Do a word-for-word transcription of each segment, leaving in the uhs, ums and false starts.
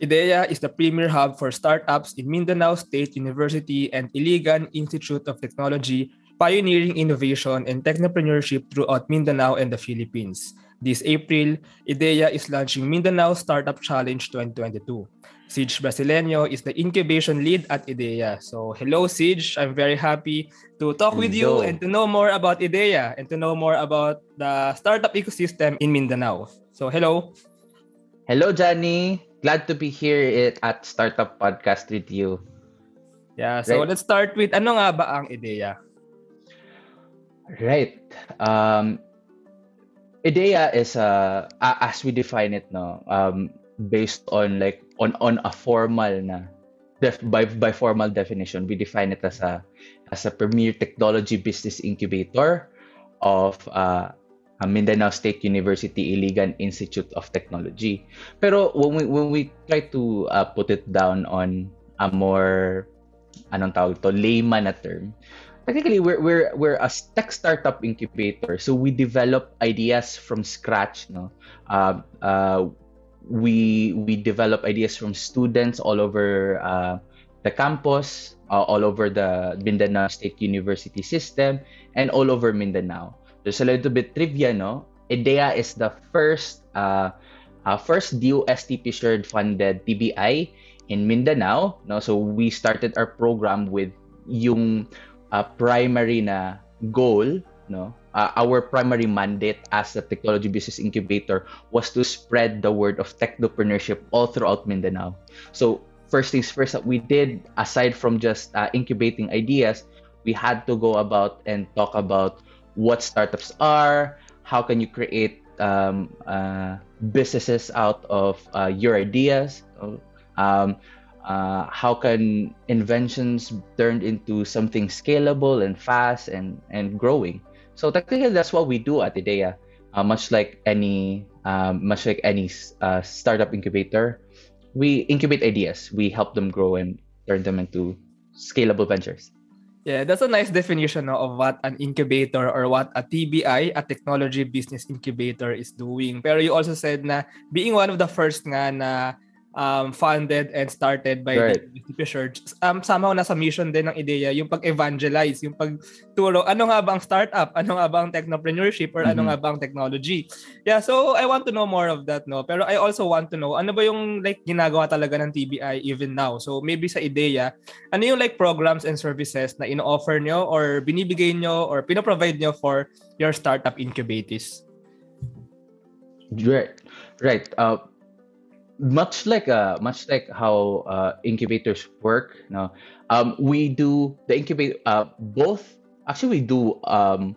Ideya is the premier hub for startups in Mindanao State University and Iligan Institute of Technology, pioneering innovation and technopreneurship throughout Mindanao and the Philippines. This April, Ideya is launching Mindanao Startup Challenge twenty twenty-two. Sige Brasileño is the incubation lead at Ideya. So, hello Sige, I'm very happy to talk with you and to know more about Ideya and to know more about the startup ecosystem in Mindanao. So, hello. Hello, Johnny. Glad to be here at Startup Podcast with you. Yeah, so right. Let's start with ano nga ba ang Ideya? Right. Um, Ideya is a uh, as we define it, no, um, based on like on on a formal na def, by by formal definition, we define it as a as a premier technology business incubator of uh, Mindanao State University Iligan Institute of Technology. Pero when we when we try to uh, put it down on a more anong tawag to layman na term, technically we're we're we're a tech startup incubator. So we develop ideas from scratch, no. Uh, uh, we we develop ideas from students all over uh, the campus, uh, all over the Mindanao State University system, and all over Mindanao. There's a little bit trivia, no? Ideya is the first uh, uh first D O S T P shared funded T B I in Mindanao, no? So we started our program with yung uh, primary na goal, no? Uh, our primary mandate as a technology business incubator was to spread the word of technopreneurship all throughout Mindanao. So first things first that we did, aside from just uh, incubating ideas, we had to go about and talk about what startups are, how can you create um, uh, businesses out of uh, your ideas, um, uh, how can inventions turn into something scalable and fast and, and growing. So technically, that's what we do at Ideya, uh, much like any um, much like any uh, startup incubator. We incubate ideas. We help them grow and turn them into scalable ventures. Yeah, that's a nice definition of what an incubator or what a T B I, a technology business incubator, is doing. Pero you also said na being one of the first nga na um, funded and started by right. the church. Um, somehow nasa mission din ng Ideya yung pag-evangelize, yung pagturo. Ano nga bang startup? Ano nga bang technopreneurship? Or mm-hmm. ano nga bang technology? Yeah, so I want to know more of that, no? Pero I also want to know, ano ba yung like ginagawa talaga ng T B I even now? So maybe sa Ideya, ano yung like programs and services na ino-offer nyo or binibigay nyo or pinoprovide nyo for your startup incubators? Right. Right. Uh, Much like uh, much like how uh, incubators work, no, um, we do the incubate uh, both. Actually, we do um,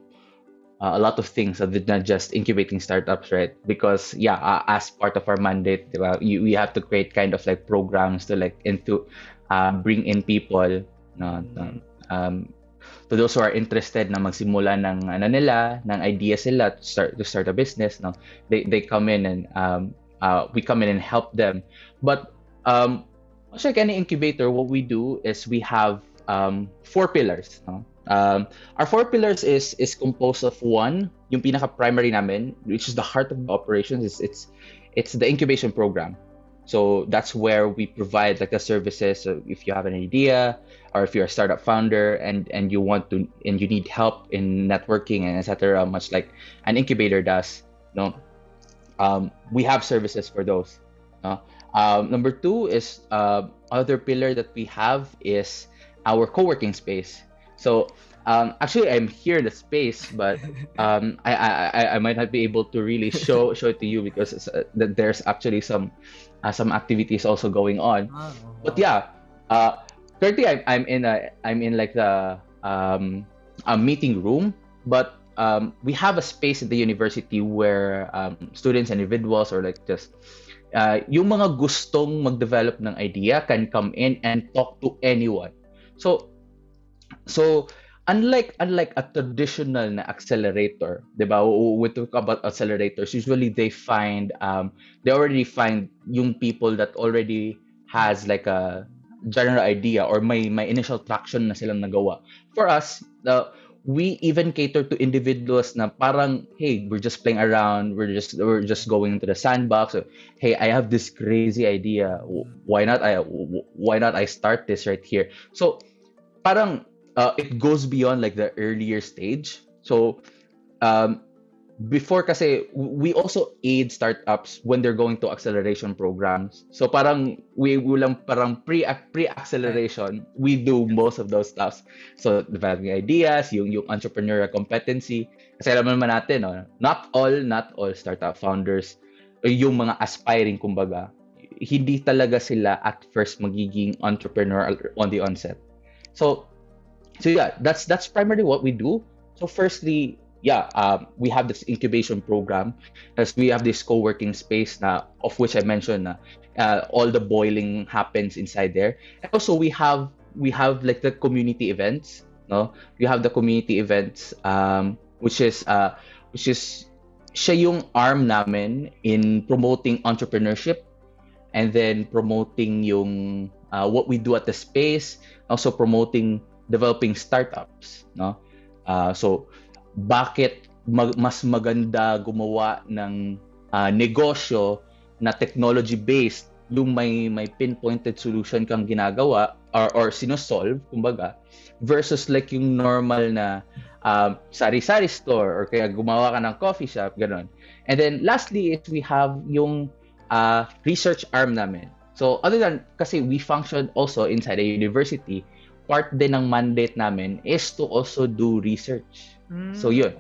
uh, a lot of things other than just incubating startups, right? Because yeah, uh, as part of our mandate, uh, you, we have to create kind of like programs to like into uh, bring in people, no, no, um, to those who are interested na magsimula ng ano nila, ng ideas nila to start to start a business. No, they they come in and um. Uh, we come in and help them. But um, much like any incubator, what we do is we have um, four pillars. No? Um, our four pillars is is composed of one, yung pinaka-primary namin, which is the heart of the operations. It's, it's, it's the incubation program. So that's where we provide like the services. So if you have an idea or if you're a startup founder and, and you want to and you need help in networking and et cetera, much like an incubator does, no? Um, we have services for those. Uh, um, number two is uh, other pillar that we have is our co-working space. So um, actually, I'm here in the space, but um, I, I I might not be able to really show show it to you because it's, uh, there's actually some uh, some activities also going on. Oh, wow. But yeah, uh, currently I'm I'm in a I'm in like the um, a meeting room, but. Um, we have a space at the university where um, students and individuals or like just uh, yung mga gustong mag-develop ng idea can come in and talk to anyone. So so unlike unlike a traditional na accelerator, diba? We talk about accelerators. Usually they find um, they already find yung people that already has like a general idea or may may initial traction na silang nagawa. For us, the uh, we even cater to individuals na parang, hey, we're just playing around, we're just we're just going into the sandbox. Or, hey, I have this crazy idea. Why not I why not I start this right here? So, parang uh, it goes beyond like the earlier stage. So, um before kasi we also aid startups when they're going to acceleration programs. So parang we lang parang pre pre acceleration, we do most of those stuff. So developing ideas, yung yung entrepreneurial competency. Kasi alam naman natin, no? not all not all startup founders, yung mga aspiring kumbaga, hindi talaga sila at first magiging entrepreneur on the onset. So so yeah, that's that's primarily what we do. So firstly, yeah, um, we have this incubation program, as we have this co-working space na, of which I mentioned na, uh, all the boiling happens inside there. And also we have we have like the community events, no? You have the community events, um, which is uh, which is siya yung arm namin in promoting entrepreneurship, and then promoting yung uh, what we do at the space, also promoting developing startups, no? Uh, so bakit mag- mas maganda gumawa ng uh, negosyo na technology-based, yung may, may pinpointed solution kang ginagawa or, or sinosolve, kumbaga, versus like yung normal na uh, sari-sari store or kaya gumawa ka ng coffee shop, ganun. And then lastly, is we have yung uh, research arm namin. So other than, kasi we function also inside a university, part din ng mandate namin is to also do research. Mm. So yun.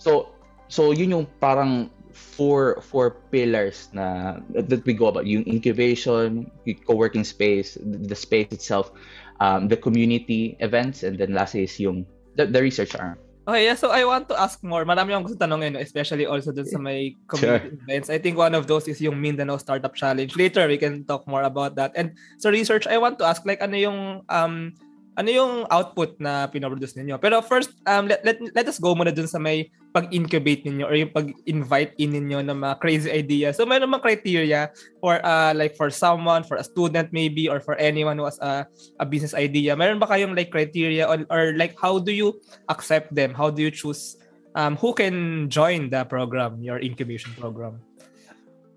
So so yun yung parang four four pillars na that we go about, yung incubation, yung co-working space, the space itself, um, the community events, and then last is yung the, the research arm. Okay, yeah, so I want to ask more. Marami akong gusto tanongin, especially also dun sa may community sure. events. I think one of those is yung Mindanao Startup Challenge. Later, we can talk more about that. And so research, I want to ask, like, ano yung um ano yung output na pinoproduce ninyo? Pero first, um let, let, let us go muna dun sa may pag-incubate ninyo or yung pag-invite in ninyo ng mga crazy ideas. So may mga criteria for uh like for someone, for a student maybe, or for anyone who has a, a business idea. Meron ba kayong like criteria on, or like how do you accept them? How do you choose um who can join the program, your incubation program?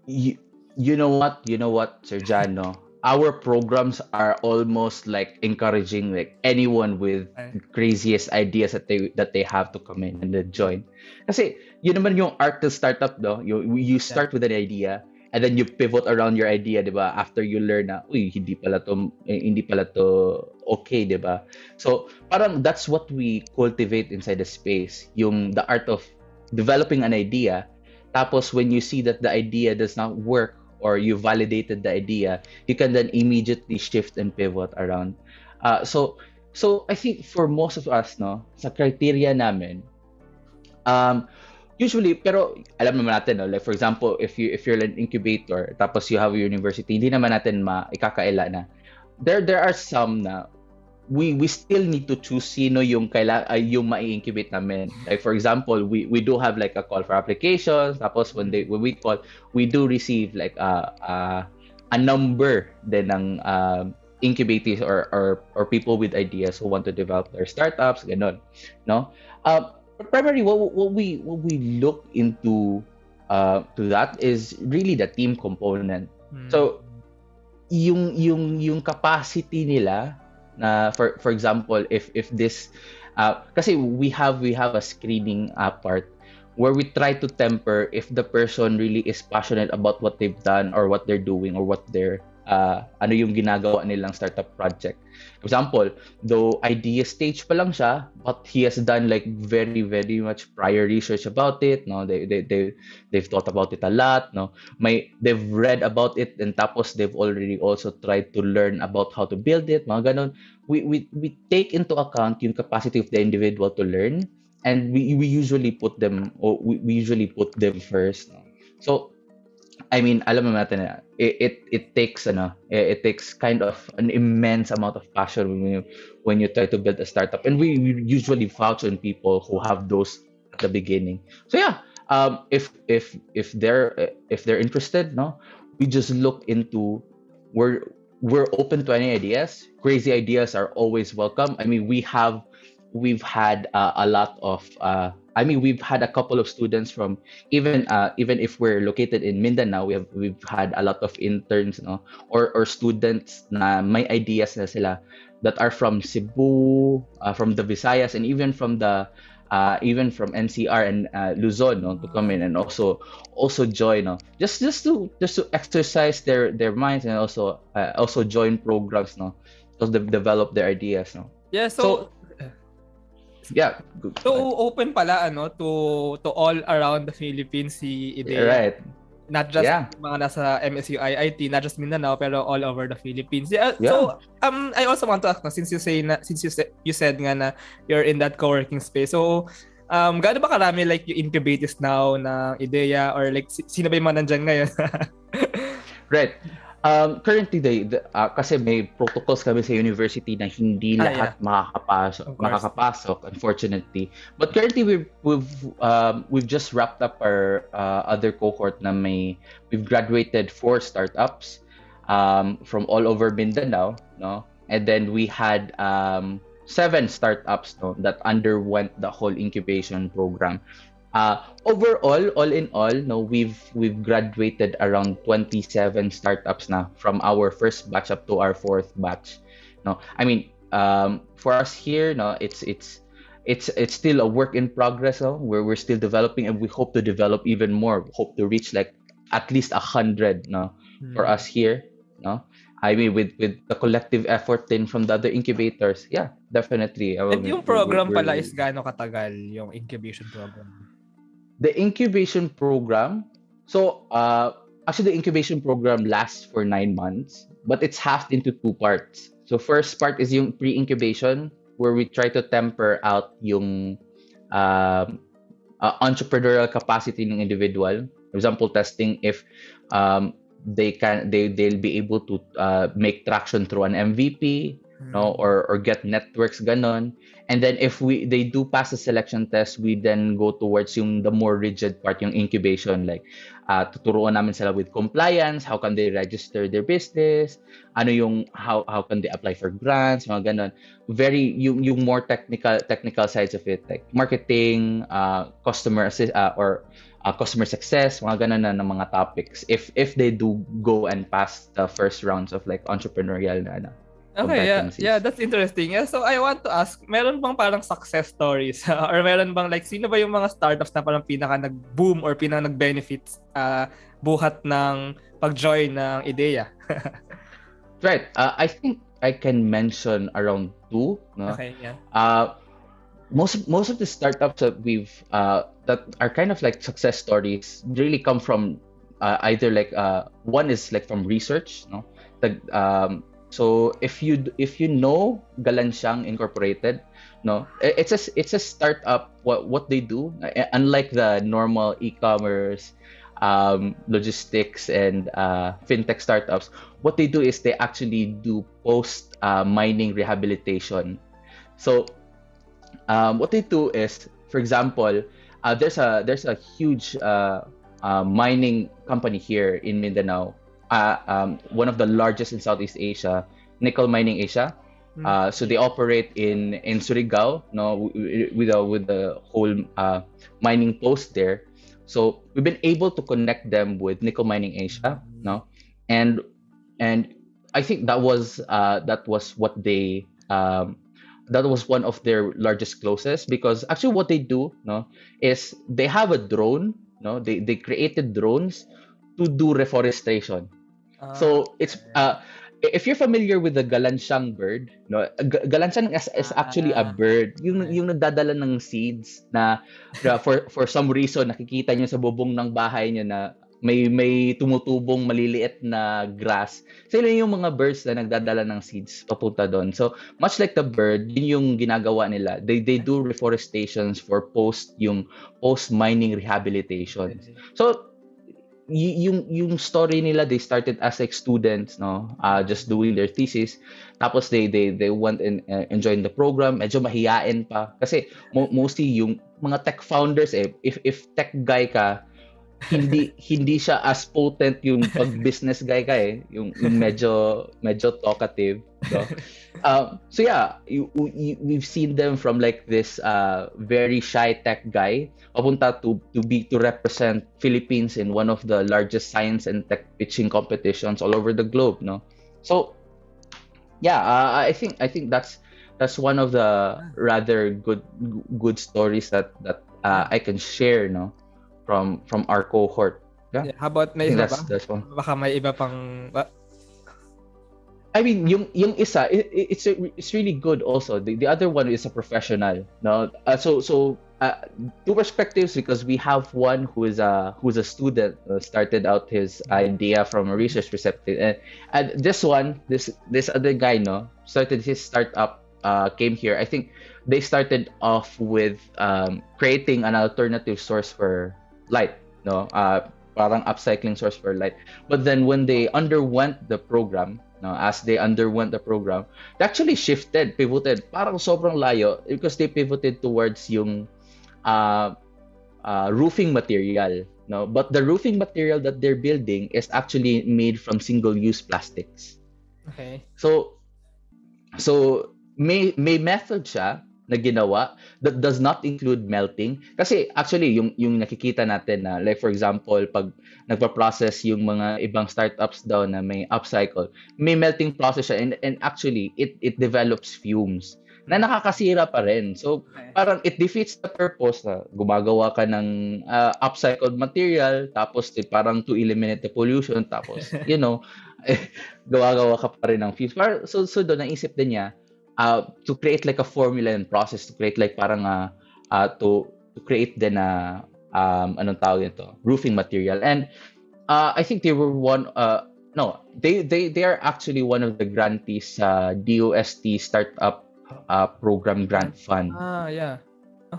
You, you know what? You know what, Sir Jan, no? Our programs are almost like encouraging like anyone with the craziest ideas that they that they have to come in and then join. Kasi yun naman yung art of startup, no? You you start with an idea and then you pivot around your idea, di ba? After you learn na, uy, hindi pala to hindi pala to okay, di ba? So parang that's what we cultivate inside the space, yung the art of developing an idea. Tapos when you see that the idea does not work, or you validated the idea, you can then immediately shift and pivot around. Uh, so, so I think for most of us, no, sa criteria namin, um, usually, pero alam naman natin, no, like for example, if you if you're an incubator, tapos you have a university, hindi naman natin maikakaila na. There there are some na we we still need to choose sino yung kaila uh, yung mai-incubate namin. Like for example, we we do have like a call for applications, tapos when they when we call, we do receive like a uh, uh, a number din ng uh, incubators or or or people with ideas who want to develop their startups, ganun, no? Uh, primarily what what we what we look into uh to that is really the team component. Mm. So yung yung yung capacity nila. Uh, for for example, if if this, uh, kasi we have we have a screening uh, part where we try to temper if the person really is passionate about what they've done or what they're doing or what they're uh, ano yung ginagawa nilang startup project. For example, though idea stage pa lang siya, but he has done like very very much prior research about it. No, they they they they've thought about it a lot. No, may they've read about it, and tapos they've already also tried to learn about how to build it. Mga ganon. We we we take into account yung capacity of the individual to learn, and we we usually put them or we, we usually put them first. No? So, I mean, alam naman natin na it it, it takes ano, it, it takes kind of an immense amount of passion when you when you try to build a startup, and we, we usually vouch on people who have those at the beginning. So yeah, um, if if if they're if they're interested, no, we just look into we're we're open to any ideas. Crazy ideas are always welcome. I mean, we have we've had uh, a lot of, uh, I mean, we've had a couple of students from, even uh, even if we're located in Mindanao, we have, we've had a lot of interns, no? or or students na may ideas na sila that are from Cebu, uh, from the Visayas, and even from the, Uh, even from N C R and uh, Luzon, no, to come in and also also join, no, just just to just to exercise their, their minds and also uh, also join programs, no, to de- develop their ideas, no. Yeah, so, so yeah, so open pala ano to to all around the Philippines si Ideya. Yeah, right. Not just yeah. mga nasa M S U I I T, not just Mindanao, pero all over the Philippines. Yeah, yeah. So um, I also want to ask, no, since you say na, since you say, you said nga na you're in that co-working space. So um, gaano ba karami like you incubators now ng Ideya, or like sino ba yung mga nandiyan ngayon? Right. Um, currently, the, the uh, kasi may protocols kami sa university na hindi ah, lahat yeah. makakapasok, makakapasok, unfortunately. But currently, we've we've um, we've just wrapped up our uh, other cohort na may we've graduated four startups um, from all over Mindanao, no, and then we had um, seven startups, no, that underwent the whole incubation program. Uh, overall, all in all, no, we've we've graduated around twenty-seven startups na from our first batch up to our fourth batch. No, I mean, um, for us here, no, it's it's it's it's still a work in progress. No, where we're still developing, and we hope to develop even more. We hope to reach like at least a hundred. No, mm. for us here. No, I mean, with with the collective effort then from the other incubators, yeah, definitely. I mean, and yung program we're, we're, pala is gaano katagal yung incubation program? The incubation program, so uh, actually the incubation program lasts for nine months, but it's halved into two parts. So first part is yung pre-incubation, where we try to temper out yung uh, uh, entrepreneurial capacity ng individual. For example, testing if um, they can, they they'll be able to uh, make traction through an M V P. No, or or get networks ganon, and then if we they do pass the selection test, we then go towards yung the more rigid part, yung incubation, like uh, tuturuan namin sila with compliance, how can they register their business, ano yung how how can they apply for grants, mga ganon, very yung yung more technical technical sides of it, like marketing, uh, customer assist uh, or uh, customer success, mga ganon na, na mga topics if if they do go and pass the first rounds of like entrepreneurial na na. Okay, yeah, yeah, that's interesting. Yeah, so I want to ask, meron bang parang success stories or meron bang like sino ba yung mga startups na parang pinaka nag-boom or pinaka nag-benefits uh, buhat ng pag-join ng Ideya? Right. Uh, I think I can mention around two. No? Okay, yeah. Uh, most most of the startups that we've uh, that are kind of like success stories really come from uh, either like uh, one is like from research, no? The um So if you if you know Galansiyang Incorporated, no, it's a it's a startup. What what they do, unlike the normal e-commerce, um, logistics and uh, fintech startups, what they do is they actually do post uh, mining rehabilitation. So um, what they do is, for example, uh, there's a there's a huge uh, uh, mining company here in Mindanao. Uh, um, one of the largest in Southeast Asia, Nickel Mining Asia. Mm-hmm. Uh, so they operate in in Surigao, no, with a, with the whole uh, mining post there. So we've been able to connect them with Nickel Mining Asia, no, and and I think that was uh, that was what they um, that was one of their largest closes, because actually what they do, no, is they have a drone, no, they they created drones to do reforestation. So it's uh, if you're familiar with the Galansiyang bird, no, G- Galansiyang is, is actually a bird. Yung yung nagdadala ng seeds na for for some reason nakikita niyo sa bubong ng bahay niyo na may may tumutubong maliliit na grass. Sila yung mga birds na nagdadala ng seeds papunta doon. So much like the bird, yun yung ginagawa nila. They they do reforestations for post yung post mining rehabilitation. So Y- yung yung story nila, they started as like students, no, uh, just doing their thesis, tapos they they they went and uh, joined the program. Medyo mahiyain pa kasi mo- mostly yung mga tech founders, eh, if if tech guy ka, hindi hindi siya as potent yung pag business guy ka, eh, yung, yung medyo medyo talkative, So, um, so yeah, you, you, we've seen them from like this uh, very shy tech guy papunta to to be to represent Philippines in one of the largest science and tech pitching competitions all over the globe, no? So yeah, uh, I think I think that's that's one of the rather good good stories that that uh, I can share, no, from from our cohort. Yeah. Yeah, how about may iba pa? Baka may iba pang ba? I mean, yung yung isa, it, it's a, it's really good also. The, the other one is a professional, no? Uh, so so uh, two perspectives, because we have one who is a who's a student, uh, started out his idea from a research perspective, and, and this one, this this other guy, no, started his startup, uh, came here. I think they started off with um, creating an alternative source for light, no, uh, parang upcycling source for light. But then when they underwent the program. No, as they underwent the program, they actually shifted, pivoted, parang sobrang layo, because they pivoted towards yung uh, uh, roofing material. No, but the roofing material that they're building is actually made from single-use plastics. Okay. So, so may may method siya na ginawa that does not include melting. Kasi actually yung yung nakikita natin na, like for example, pag nagpa-process yung mga ibang startups daw na may upcycle, may melting process siya, and and actually it it develops fumes na nakakasira pa rin. So parang it defeats the purpose na gumagawa ka ng uh, upcycled material tapos eh, parang to eliminate the pollution, tapos you know eh, gumagawa ka pa rin ng fumes. Parang, so so doon naisip din niya Uh, to create like a formula and process, to create like parang uh, uh, to to create then a um anong tawag nito, roofing material. And uh, I think they were one uh no they they they are actually one of the grantees uh D O S T startup uh program grant fund. Ah yeah.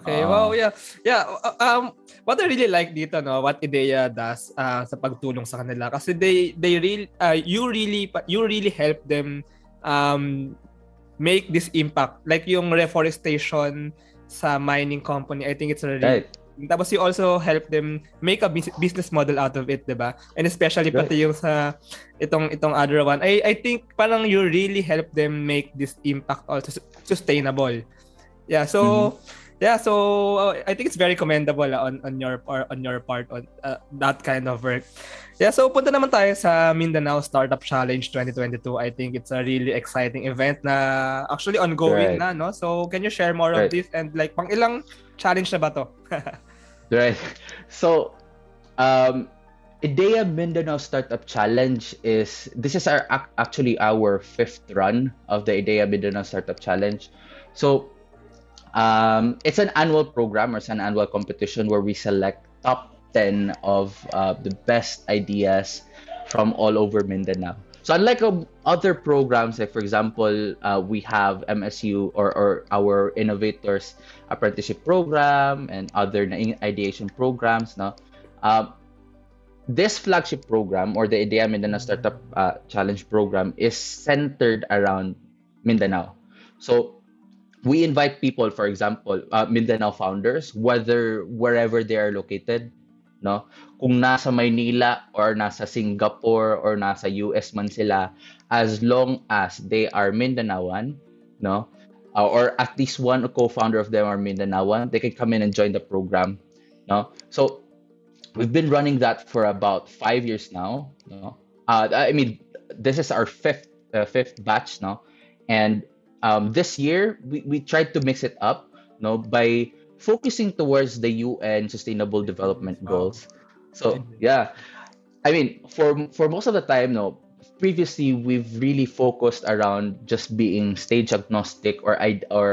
Okay, um, wow, yeah. Yeah, um what I really like dito, no, what Ideya does uh, sa pagtulong sa kanila, kasi they they real uh, you really you really help them um make this impact, like yung reforestation sa mining company. I think it's really right. Tapos you also help them make a business model out of it, diba? And especially right. Pati yung sa itong itong other one, I I think parang you really help them make this impact also sustainable. Yeah, so mm-hmm. yeah, so uh, I think it's very commendable uh, on on your or on your part on uh, that kind of work. Yeah, so punta naman tayo sa Mindanao Startup Challenge twenty twenty-two. I think it's a really exciting event na actually ongoing right. na, no? So can you share more right. of this, and like pang ilang challenge na ba to? Right. So um Ideya Mindanao Startup Challenge is this is our actually our fifth run of the Ideya Mindanao Startup Challenge. So um it's an annual program, or it's an annual competition where we select top ten of uh, the best ideas from all over Mindanao. So unlike um, other programs, like for example, uh, we have M S U or, or our Innovators Apprenticeship Program and other ideation programs. No, uh, this flagship program, or the Ideya Mindanao Startup uh, Challenge program, is centered around Mindanao. So we invite people, for example, uh, Mindanao founders, whether wherever they are located. No, kung nasa Maynila or nasa Singapore or nasa U S man sila, as long as they are Mindanaoan, no, uh, or at least one co-founder of them are Mindanaoan, they can come in and join the program. No, so we've been running that for about five years now. No, uh, I mean this is our fifth uh, fifth batch now, and um, this year we we tried to mix it up, no, by focusing towards the U N Sustainable Development Goals. So yeah, I mean for for most of the time, no, previously we've really focused around just being stage agnostic or or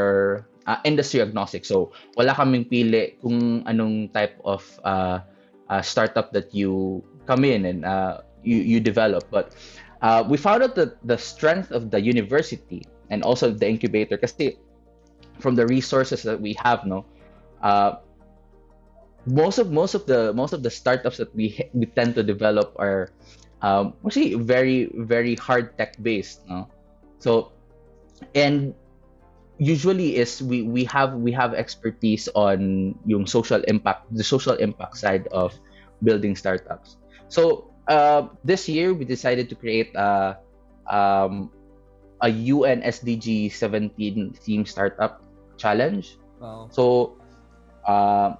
uh, industry agnostic. So wala kaming pili kung anong type of uh, uh, startup that you come in and uh, you you develop. But uh, we found out that the strength of the university and also the incubator, kasi from the resources that we have, no. Uh, most of most of the most of the startups that we we tend to develop are um, actually very very hard tech based, no? So and usually is we we have we have expertise on yung social impact, the social impact side of building startups. So uh, this year we decided to create a um, a U N S D G seventeen Team Startup Challenge. Wow. So uh,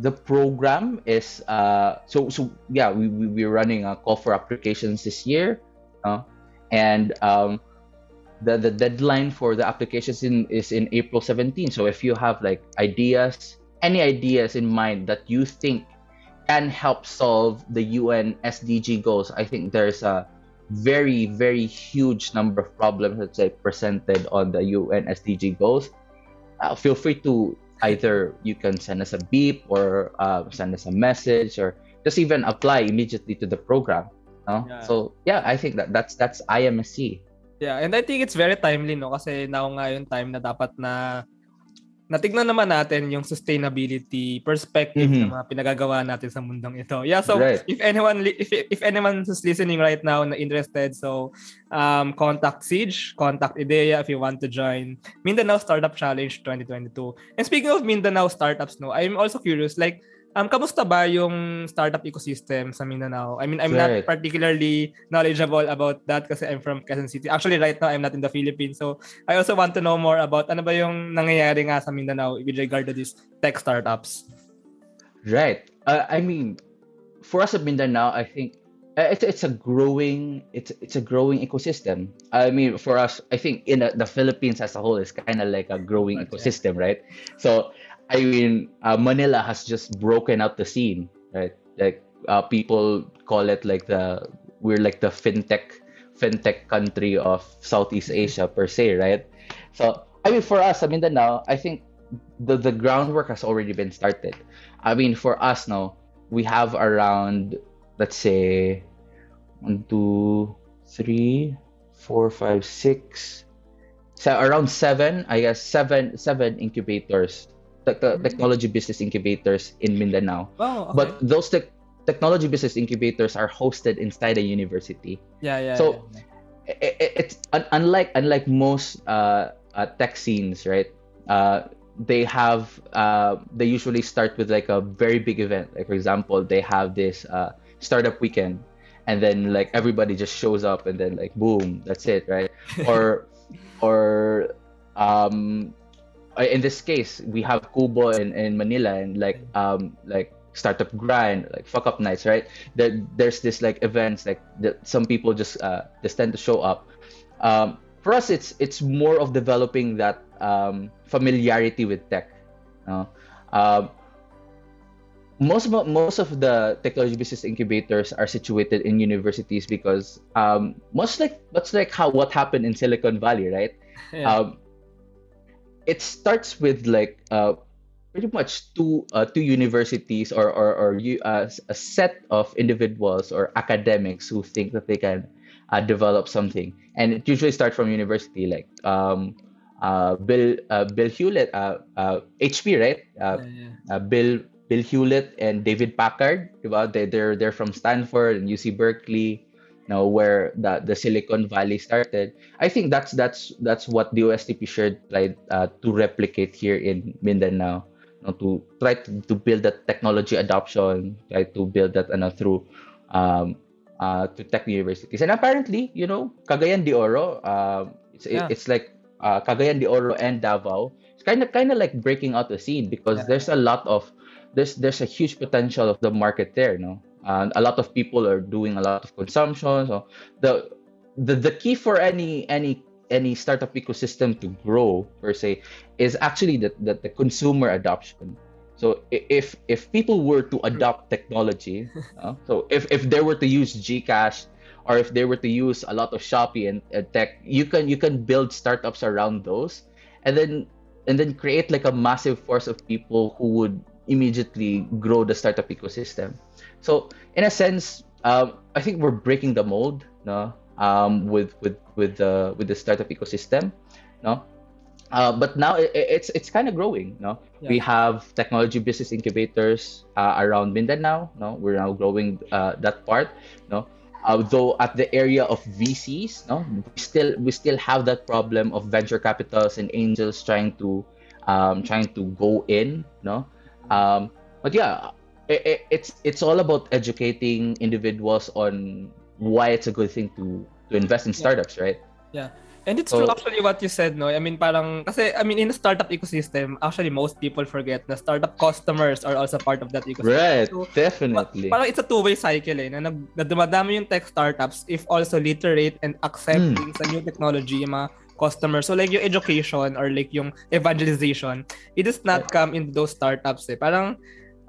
the program is uh, so so yeah we, we we're running a call for applications this year, uh, and um, the the deadline for the applications in is in April seventeenth. So if you have like ideas, any ideas in mind that you think can help solve the U N S D G goals, I think there's a very very huge number of problems that they presented on the U N S D G goals. Uh, feel free to either you can send us a beep or uh, send us a message or just even apply immediately to the program. No? Yeah. So yeah, I think that that's that's I M S C. Yeah, and I think it's very timely, no, kasi now nga yung time na dapat na natignan naman natin yung sustainability perspective mm-hmm. ng mga pinagagawa natin sa mundong ito. Yeah, so right. if anyone if if anyone who's listening right now na interested, so um contact Sige, contact Ideya if you want to join Mindanao Startup Challenge twenty twenty-two. And speaking of Mindanao startups, no, I'm also curious, like um kamusta ba yung startup ecosystem sa Mindanao? I mean, I'm right. not particularly knowledgeable about that kasi I'm from Quezon City. Actually, right now I'm not in the Philippines. So, I also want to know more about ano ba yung nangyayari nga sa Mindanao with regard to these tech startups. Right. Uh, I mean, for us at Mindanao, I think it's it's a growing it's it's a growing ecosystem. I mean, for us, I think in the, the Philippines as a whole is kind of like a growing okay. ecosystem, right? So, I mean, uh, Manila has just broken up the scene, right? Like uh, people call it like the we're like the fintech fintech country of Southeast Asia per se, right? So I mean, for us, I mean, now I think the the groundwork has already been started. I mean, for us now we have around, let's say, one, two, three, four, five, six, so around seven, I guess seven seven incubators. Te- technology business incubators in Mindanao. Wow, okay. But those te- technology business incubators are hosted inside a university. Yeah, yeah. So yeah, yeah. It, it, it's un- unlike unlike most uh, uh, tech scenes, right? Uh, they have uh, they usually start with like a very big event. Like for example, they have this uh, startup weekend, and then like everybody just shows up, and then like boom, that's it, right? Or or um. in this case, we have Kubo in, in Manila and like um like startup grind, like fuck up nights, right? There, there's this like events like that some people just uh just tend to show up. Um, for us, it's it's more of developing that um familiarity with tech. You know? Um, most of most of the technology business incubators are situated in universities because um much like much like how what happened in Silicon Valley, right? Yeah. Um, it starts with like uh, pretty much two uh, two universities or or or uh, a set of individuals or academics who think that they can uh, develop something, and it usually starts from university, like um, uh, Bill uh, Bill Hewlett, uh, uh, H P, right? Uh, yeah, yeah. Uh, Bill Bill Hewlett and David Packard, right? They they're they're from Stanford and U C Berkeley. Know where the, the Silicon Valley started. I think that's that's that's what the D O S T P shared tried uh, to replicate here in Mindanao, you know, to try to, to build that technology adoption, try to build that ano, through um, uh, to tech universities. And apparently, you know, Cagayan de Oro, uh, it's yeah. it, it's like uh, Cagayan de Oro and Davao. It's kind of kind of like breaking out the scene because yeah. there's a lot of there's there's a huge potential of the market there, you know? Uh, a lot of people are doing a lot of consumption. So the the the key for any any any startup ecosystem to grow per se is actually the the, the consumer adoption. So if if people were to adopt technology, uh, so if if they were to use GCash or if they were to use a lot of Shopee and, and tech, you can you can build startups around those, and then and then create like a massive force of people who would immediately grow the startup ecosystem. So in a sense, um, I think we're breaking the mold, no? Um, with with with the uh, with the startup ecosystem, no? Uh, but now it, it's it's kind of growing, no? Yeah. We have technology business incubators uh, around Mindanao, no? We're now growing uh, that part, no? Although at the area of V Cs, no, we still we still have that problem of venture capitals and angels trying to um, trying to go in, no? Um, but yeah, it, it's it's all about educating individuals on why it's a good thing to to invest in startups, yeah. right? Yeah. And it's true so, actually what you said, no? I mean, parang, kasi, I mean, in a startup ecosystem, actually, most people forget na startup customers are also part of that ecosystem. Right, so, definitely. Parang it's a two-way cycle, eh, na, nag, na dumadami yung tech startups if also literate and accepting mm. sa new technology yung mga customers. So, like, yung education or like yung evangelization, it does not right. come in those startups, eh. Parang,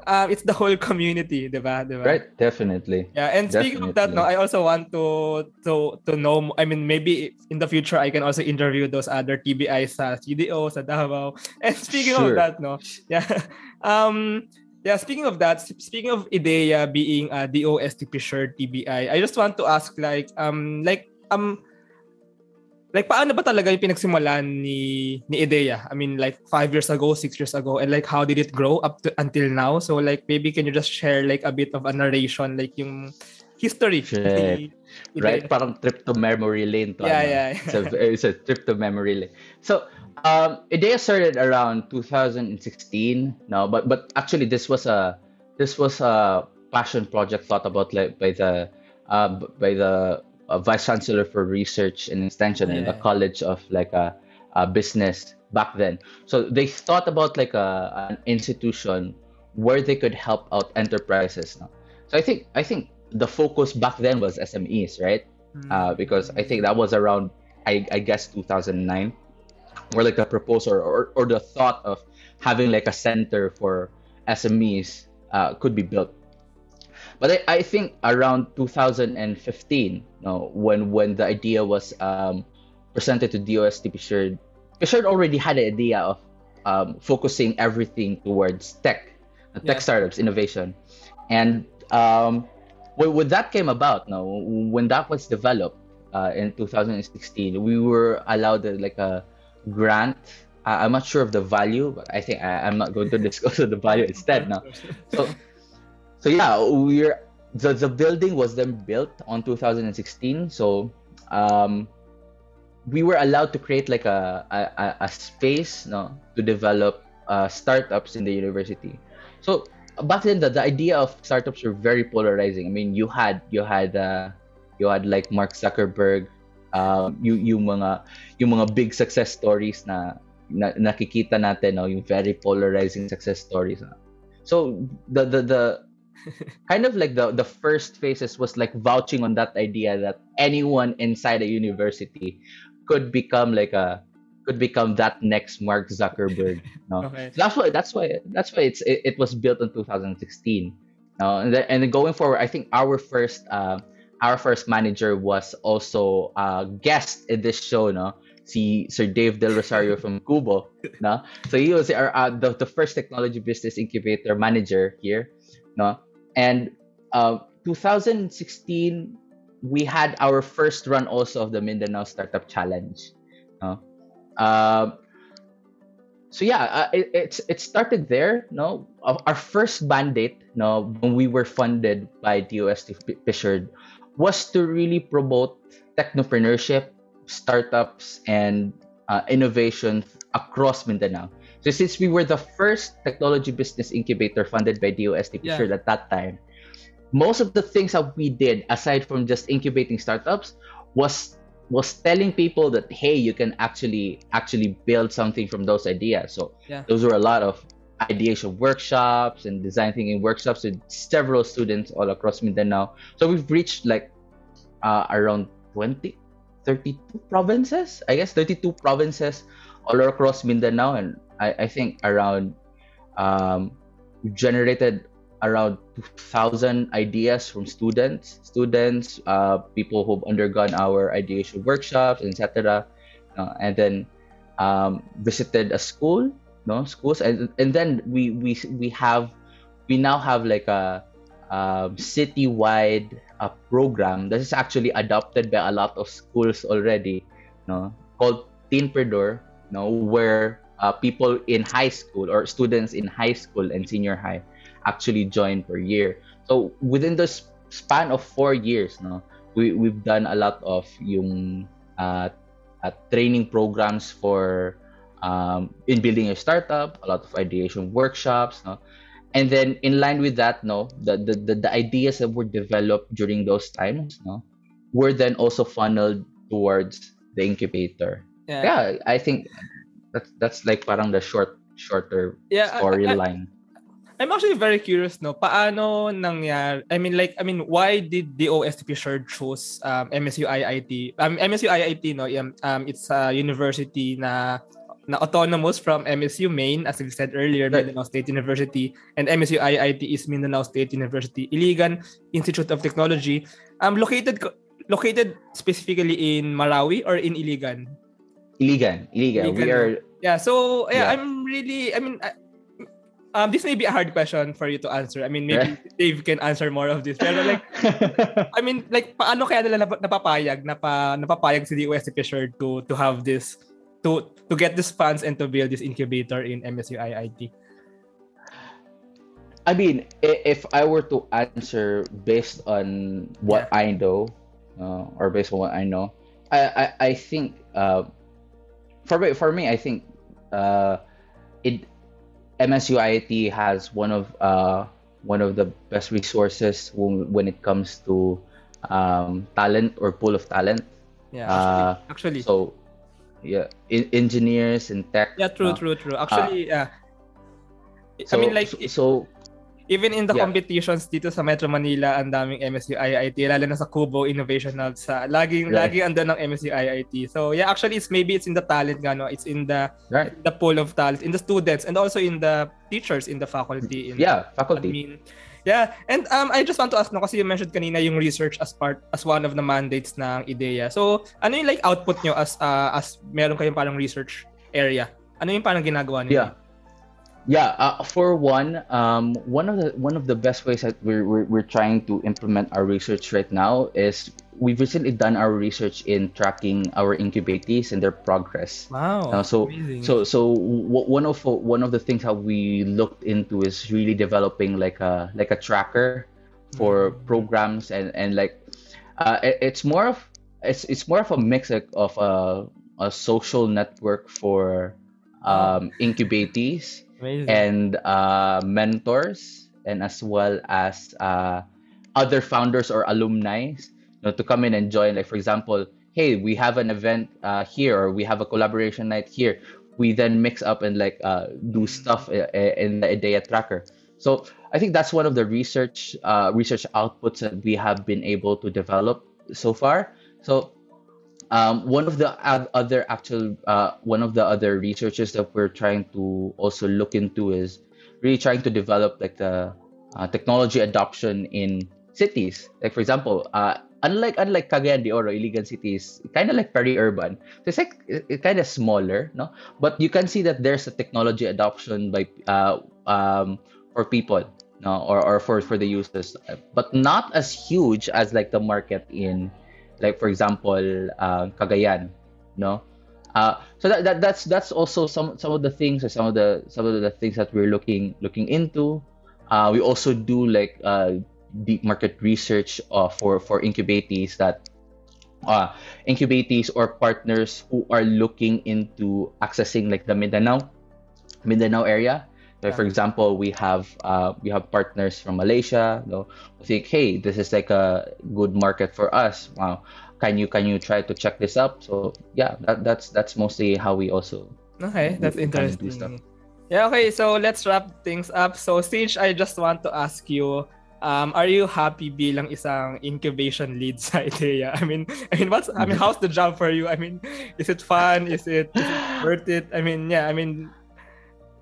Uh, it's the whole community, diba? diba? Right, definitely. Yeah, and speaking definitely. of that, no, I also want to to to know. I mean, maybe in the future I can also interview those other T B I sa C D O, sa Davao. And speaking sure. of that, no, yeah, um, yeah. Speaking of that, speaking of Ideya being a D O S T P shared T B I, I just want to ask, like, um, like, um. Like, paano ba talaga yung pinagsimulan ni, ni Ideya? I mean, like, five years ago, six years ago, and like, how did it grow up to until now? So, like, maybe can you just share, like, a bit of a narration, like, yung history. Ni, right? Parang trip to memory lane. To, yeah, ano? yeah, yeah. It's a, it's a trip to memory lane. So, um, Ideya started around twenty sixteen now, but but actually, this was a, this was a passion project thought about, like, by the, uh, by the, Uh, Vice Chancellor for Research and Extension yeah. in the College of like a, a business back then. So they thought about like a an institution where they could help out enterprises. Now, so I think I think the focus back then was S M Es, right? Mm-hmm. Uh, because I think that was around I, I guess two thousand nine, where like the proposal or or the thought of having like a center for S M Es uh, could be built. But I, I think around twenty fifteen, you know, when when the idea was um, presented to D O S T P Shared, Shared already had an idea of um, focusing everything towards tech, tech yeah. startups, innovation. And um, when, when that came about, you know, when that was developed uh, in twenty sixteen, we were allowed like a grant. I, I'm not sure of the value, but I think I, I'm not going to discuss the value instead now. So. So yeah, we're the, the building was then built on two thousand sixteen. So um, we were allowed to create like a a, a space, no, to develop uh, startups in the university. So back then, the, the idea of startups were very polarizing. I mean, you had you had uh, you had like Mark Zuckerberg, um, you yung mga yung mga big success stories na, na nakikita natin, no, yung very polarizing success stories. No? So the the the kind of like the, the first phases was like vouching on that idea that anyone inside a university could become like a could become that next Mark Zuckerberg. No? Okay. So that's why that's why that's why it's it, it was built in twenty sixteen. No? And then, and then going forward, I think our first uh, our first manager was also a guest in this show. No, si Sir Dave Del Rosario from Kubo. No, so he was our uh, the, the first technology business incubator manager here. No, and uh, twenty sixteen we had our first run also of the Mindanao Startup Challenge. No, uh, so yeah, uh, it, it it started there. No, our first mandate, no, when we were funded by D O S T P was to really promote technopreneurship, startups, and uh, innovation across Mindanao. So since we were the first technology business incubator funded by D O S T P yeah. Shared at that time, most of the things that we did, aside from just incubating startups, was was telling people that, hey, you can actually actually build something from those ideas. So yeah. those were a lot of ideation workshops and design thinking workshops with several students all across Mindanao. So we've reached like uh, around twenty, thirty-two provinces, I guess, thirty-two provinces all across Mindanao, and I, I think around um, we generated around two thousand ideas from students, students, uh, people who've undergone our ideation workshops, et cetera. Uh, and then um, visited a school, no schools, and and then we we we have we now have like a, a citywide a program that is actually adopted by a lot of schools already, no, called Teen Per Door, no, where Uh, people in high school or students in high school and senior high actually join per year. So within the span of four years, no, we we've done a lot of yung uh, uh, training programs for um, in building a startup, a lot of ideation workshops, no, and then in line with that, no, the the the, the ideas that were developed during those times, no, were then also funneled towards the incubator. Yeah, yeah, I think that's that's like parang the short shorter yeah, storyline. I'm actually very curious, no? Paano nangyari? I mean, like, I mean, why did D O S T P Sure choose um, M S U I I T? Um, M S U I I T, no? Um, it's a university na, na autonomous from M S U Maine, as we said earlier, right. Mindanao State University. And M S U I I T is Mindanao State University, Iligan Institute of Technology. Um, located located specifically in Marawi or in Iligan? Iligan. Iligan. Iligan. We are... Yeah, so, yeah, yeah. I'm really, I mean... I, Um, this may be a hard question for you to answer. I mean, maybe yeah. Dave can answer more of this. Pero like, I mean, like, paano kaya nila napapayag, napa, napapayag si D O S T P Sure to to have this, to to get these funds and to build this incubator in M S U I I T? I mean, if I were to answer based on what yeah. I know, uh, or based on what I know, I I, I think uh, for me, for me, I think uh, it. M S U I I T has one of uh, one of the best resources when, when it comes to um, talent or pool of talent. Yeah, uh, actually, actually. So, yeah, in, engineers and tech. Yeah, true, uh, true, true. Actually, yeah. Uh, uh, so, I mean, like, so, even in the yeah. competitions dito sa Metro Manila, ang daming M S U I I T, lalo na sa Kubo Innovation Hub, sa laging, right. laging andun ng M S U I I T. So, yeah, actually, it's maybe it's in the talent nga, no? It's in the right. the pool of talent, in the students, and also in the teachers, in the faculty. In yeah, the, faculty. I mean, yeah, and um, I just want to ask, no, kasi you mentioned kanina yung research as part, as one of the mandates ng IDEA. So, ano yung like output nyo as, uh, as meron kayong parang research area? Ano yung parang ginagawa nyo? Yeah. Yeah, uh, for one, um, one of the one of the best ways that we're, we're we're trying to implement our research right now is we've recently done our research in tracking our incubatees and their progress. Wow! Uh, so amazing. so so w- one of one of the things that we looked into is really developing like a like a tracker for mm-hmm. programs and and like uh, it, it's more of it's it's more of a mix of, of a a social network for um, incubatees. Amazing. And uh, mentors, and as well as uh, other founders or alumni, you know, to come in and join. Like for example, hey, we have an event uh, here, or we have a collaboration night here. We then mix up and like uh, do stuff in the IDEA tracker. So I think that's one of the research uh, research outputs that we have been able to develop so far. So. Um, one of the other actual, uh, one of the other researches that we're trying to also look into is really trying to develop like the uh, technology adoption in cities. Like for example, uh, unlike unlike Cagayan de Oro, Iligan cities, kind of like peri-urban. So it's like it's kind of smaller, no? But you can see that there's a technology adoption by uh, um, for people, no, or or for for the users, but not as huge as like the market in. Like for example, uh, Cagayan, no. Uh, so that, that that's that's also some some of the things or some of the some of the things that we're looking looking into. Uh, we also do like uh, deep market research uh, for for incubatees that uh, incubatees or partners who are looking into accessing like the Mindanao Mindanao area. So for example, we have uh, we have partners from Malaysia. You know, we think, hey, this is like a good market for us. Wow, can you can you try to check this up? So yeah, that, that's that's mostly how we also. Okay, that's interesting. Kind of yeah. Okay, so let's wrap things up. So Sige, I just want to ask you, um, are you happy bilang isang incubation lead sa IDEA? I mean, I mean, what's I mean, how's the job for you? I mean, is it fun? Is it, is it worth it? I mean, yeah, I mean.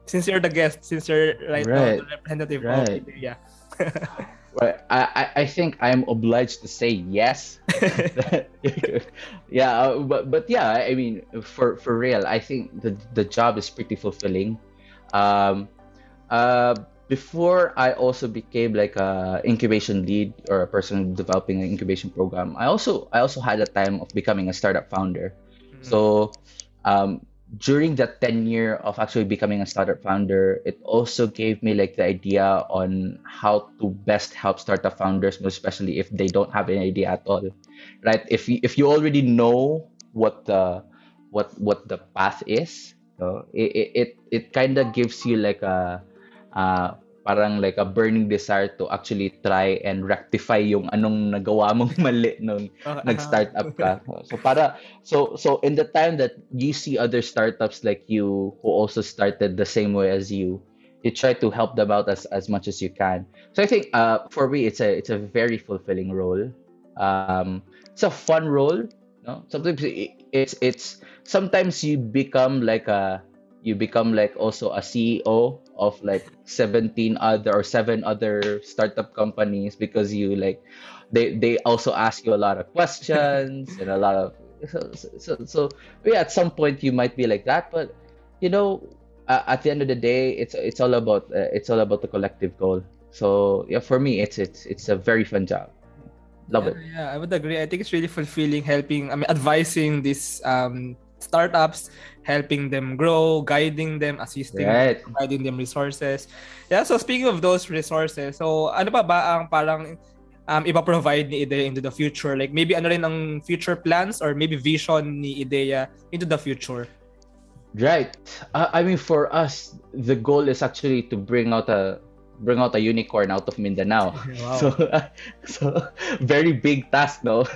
Since you're the guest, since you're right, right. now the representative right. of IDEA. Right. I, I think I'm obliged to say yes. yeah, but but yeah, I mean, for, for real, I think the, the job is pretty fulfilling. Um, uh, before I also became like a incubation lead or a person developing an incubation program, I also I also had a time of becoming a startup founder. Mm-hmm. So. Um, During that tenure of actually becoming a startup founder, it also gave me like the idea on how to best help startup founders, especially if they don't have an idea at all, right? If you, if you already know what the what what the path is, so it it it, it kind of gives you like a uh, parang like a burning desire to actually try and rectify yung anong nagawa mong mali nung oh, nag-startup ka. So para so so in the time that you see other startups like you who also started the same way as you, you try to help them out as as much as you can. So I think uh for me it's a it's a very fulfilling role. Um it's a fun role, no? Sometimes it's it's sometimes you become like a you become like also a C E O of like seventeen other or seven other startup companies because you like they they also ask you a lot of questions and a lot of so so, so yeah, at some point you might be like that, but you know uh, at the end of the day it's it's all about uh, it's all about the collective goal. So yeah, for me it's it's it's a very fun job. Love yeah, it yeah I would agree. I think it's really fulfilling helping I mean advising these um startups, helping them grow, guiding them, assisting right. them, providing them resources. Yeah, so speaking of those resources, so ano pa ba ang parang um, ipa-provide ni Ideya into the future? Like maybe ano rin ang future plans or maybe vision ni Ideya into the future? Right. Uh, I mean for us, the goal is actually to bring out a bring out a unicorn out of Mindanao. Wow. So uh, so very big task, no?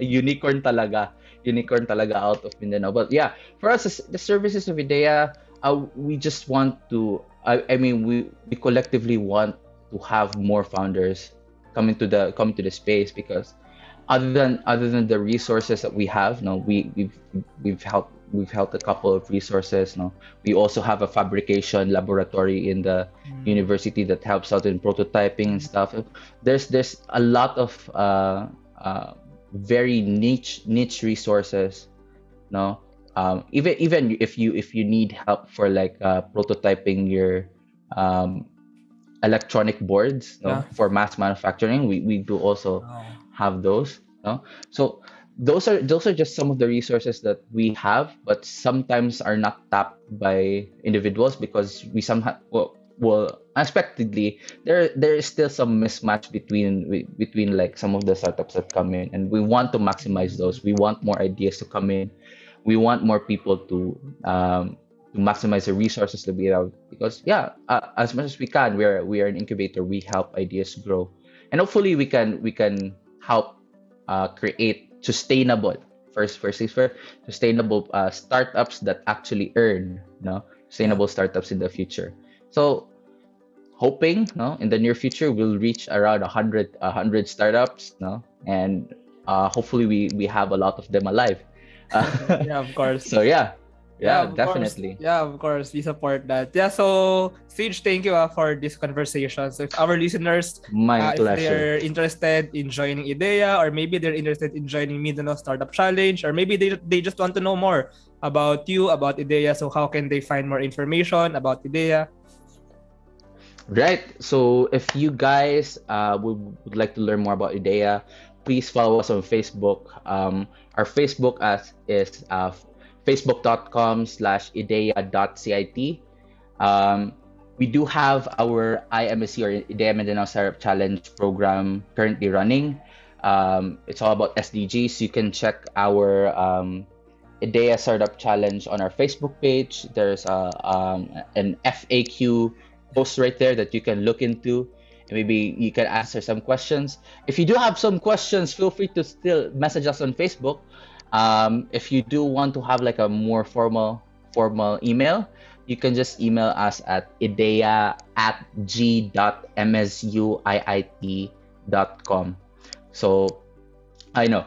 unicorn talaga. Unicorn talaga out of Mindanao. But yeah, for us, the services of Ideya, uh, we just want to, I, I mean, we, we collectively want to have more founders come into the come to the space because other than other than the resources that we have, no, we we've we've helped we've helped a couple of resources. No, we also have a fabrication laboratory in the mm. university that helps out in prototyping and stuff. There's there's a lot of uh, uh, very niche niche resources, no? Um, even even if you if you need help for like uh, prototyping your um, electronic boards, no? Yeah. For mass manufacturing, we, we do also oh. have those, no? So those are those are just some of the resources that we have, but sometimes are not tapped by individuals because we somehow well, well unexpectedly there there is still some mismatch between between like some of the startups that come in, and we want to maximize those. We want more ideas to come in, we want more people to um to maximize the resources that we have because yeah uh, as much as we can, we are we are an incubator. We help ideas grow, and hopefully we can we can help uh create sustainable first first is for sustainable uh, startups that actually earn no sustainable startups in the future. So, hoping no in the near future we'll reach around one hundred one hundred startups, no, and uh, hopefully we we have a lot of them alive. Uh, yeah, of course. So yeah, yeah, yeah definitely. Course. Yeah, of course, we support that. Yeah, so Sige, thank you uh, for this conversation. So, if our listeners, my uh, pleasure. If they're interested in joining Ideya, or maybe they're interested in joining Mindanao Startup Challenge, or maybe they they just want to know more about you, about Ideya. So how can they find more information about Ideya? Right. So if you guys uh, would, would like to learn more about Ideya, please follow us on Facebook. Um, our Facebook as is uh, facebook.com slash ideya.cit. Um, we do have our I M S C or Ideya Mindanao Startup Challenge program currently running. Um, it's all about S D Gs. You can check our um, Ideya Startup Challenge on our Facebook page. There's a, um, an F A Q post right there that you can look into, and maybe you can answer some questions. If you do have some questions, feel free to still message us on Facebook. Um, if you do want to have like a more formal formal email, you can just email us at ideya at g.msuiit.com. So, I know,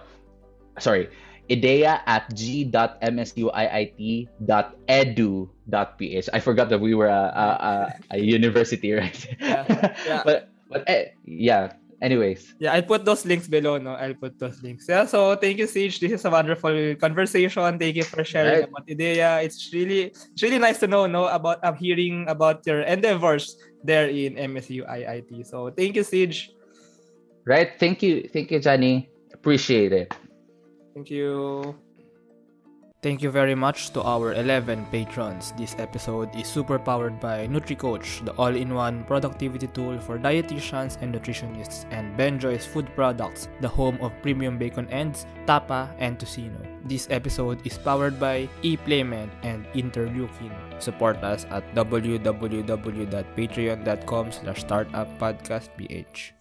sorry, ideya at g.msuiit.edu.ph. I forgot that we were a, a, a, a university, right? Yeah, yeah. But, but eh, yeah, anyways. Yeah, I'll put those links below, no? I'll put those links. Yeah, so thank you, Sige. This is a wonderful conversation. Thank you for sharing right. about Ideya. It's really it's really nice to know, no, about uh, hearing about your endeavors there in M S U I I T. So thank you, Sige. Right, thank you. Thank you, Johnny. Appreciate it. Thank you. Thank you very much to our eleven patrons. This episode is super powered by NutriCoach, the all-in-one productivity tool for dietitians and nutritionists, and Benjoy's food products, the home of premium bacon ends, tapa, and tocino. This episode is powered by ePlayment and Interviewkin. Support us at w w w dot patreon dot com slash startup podcast ph.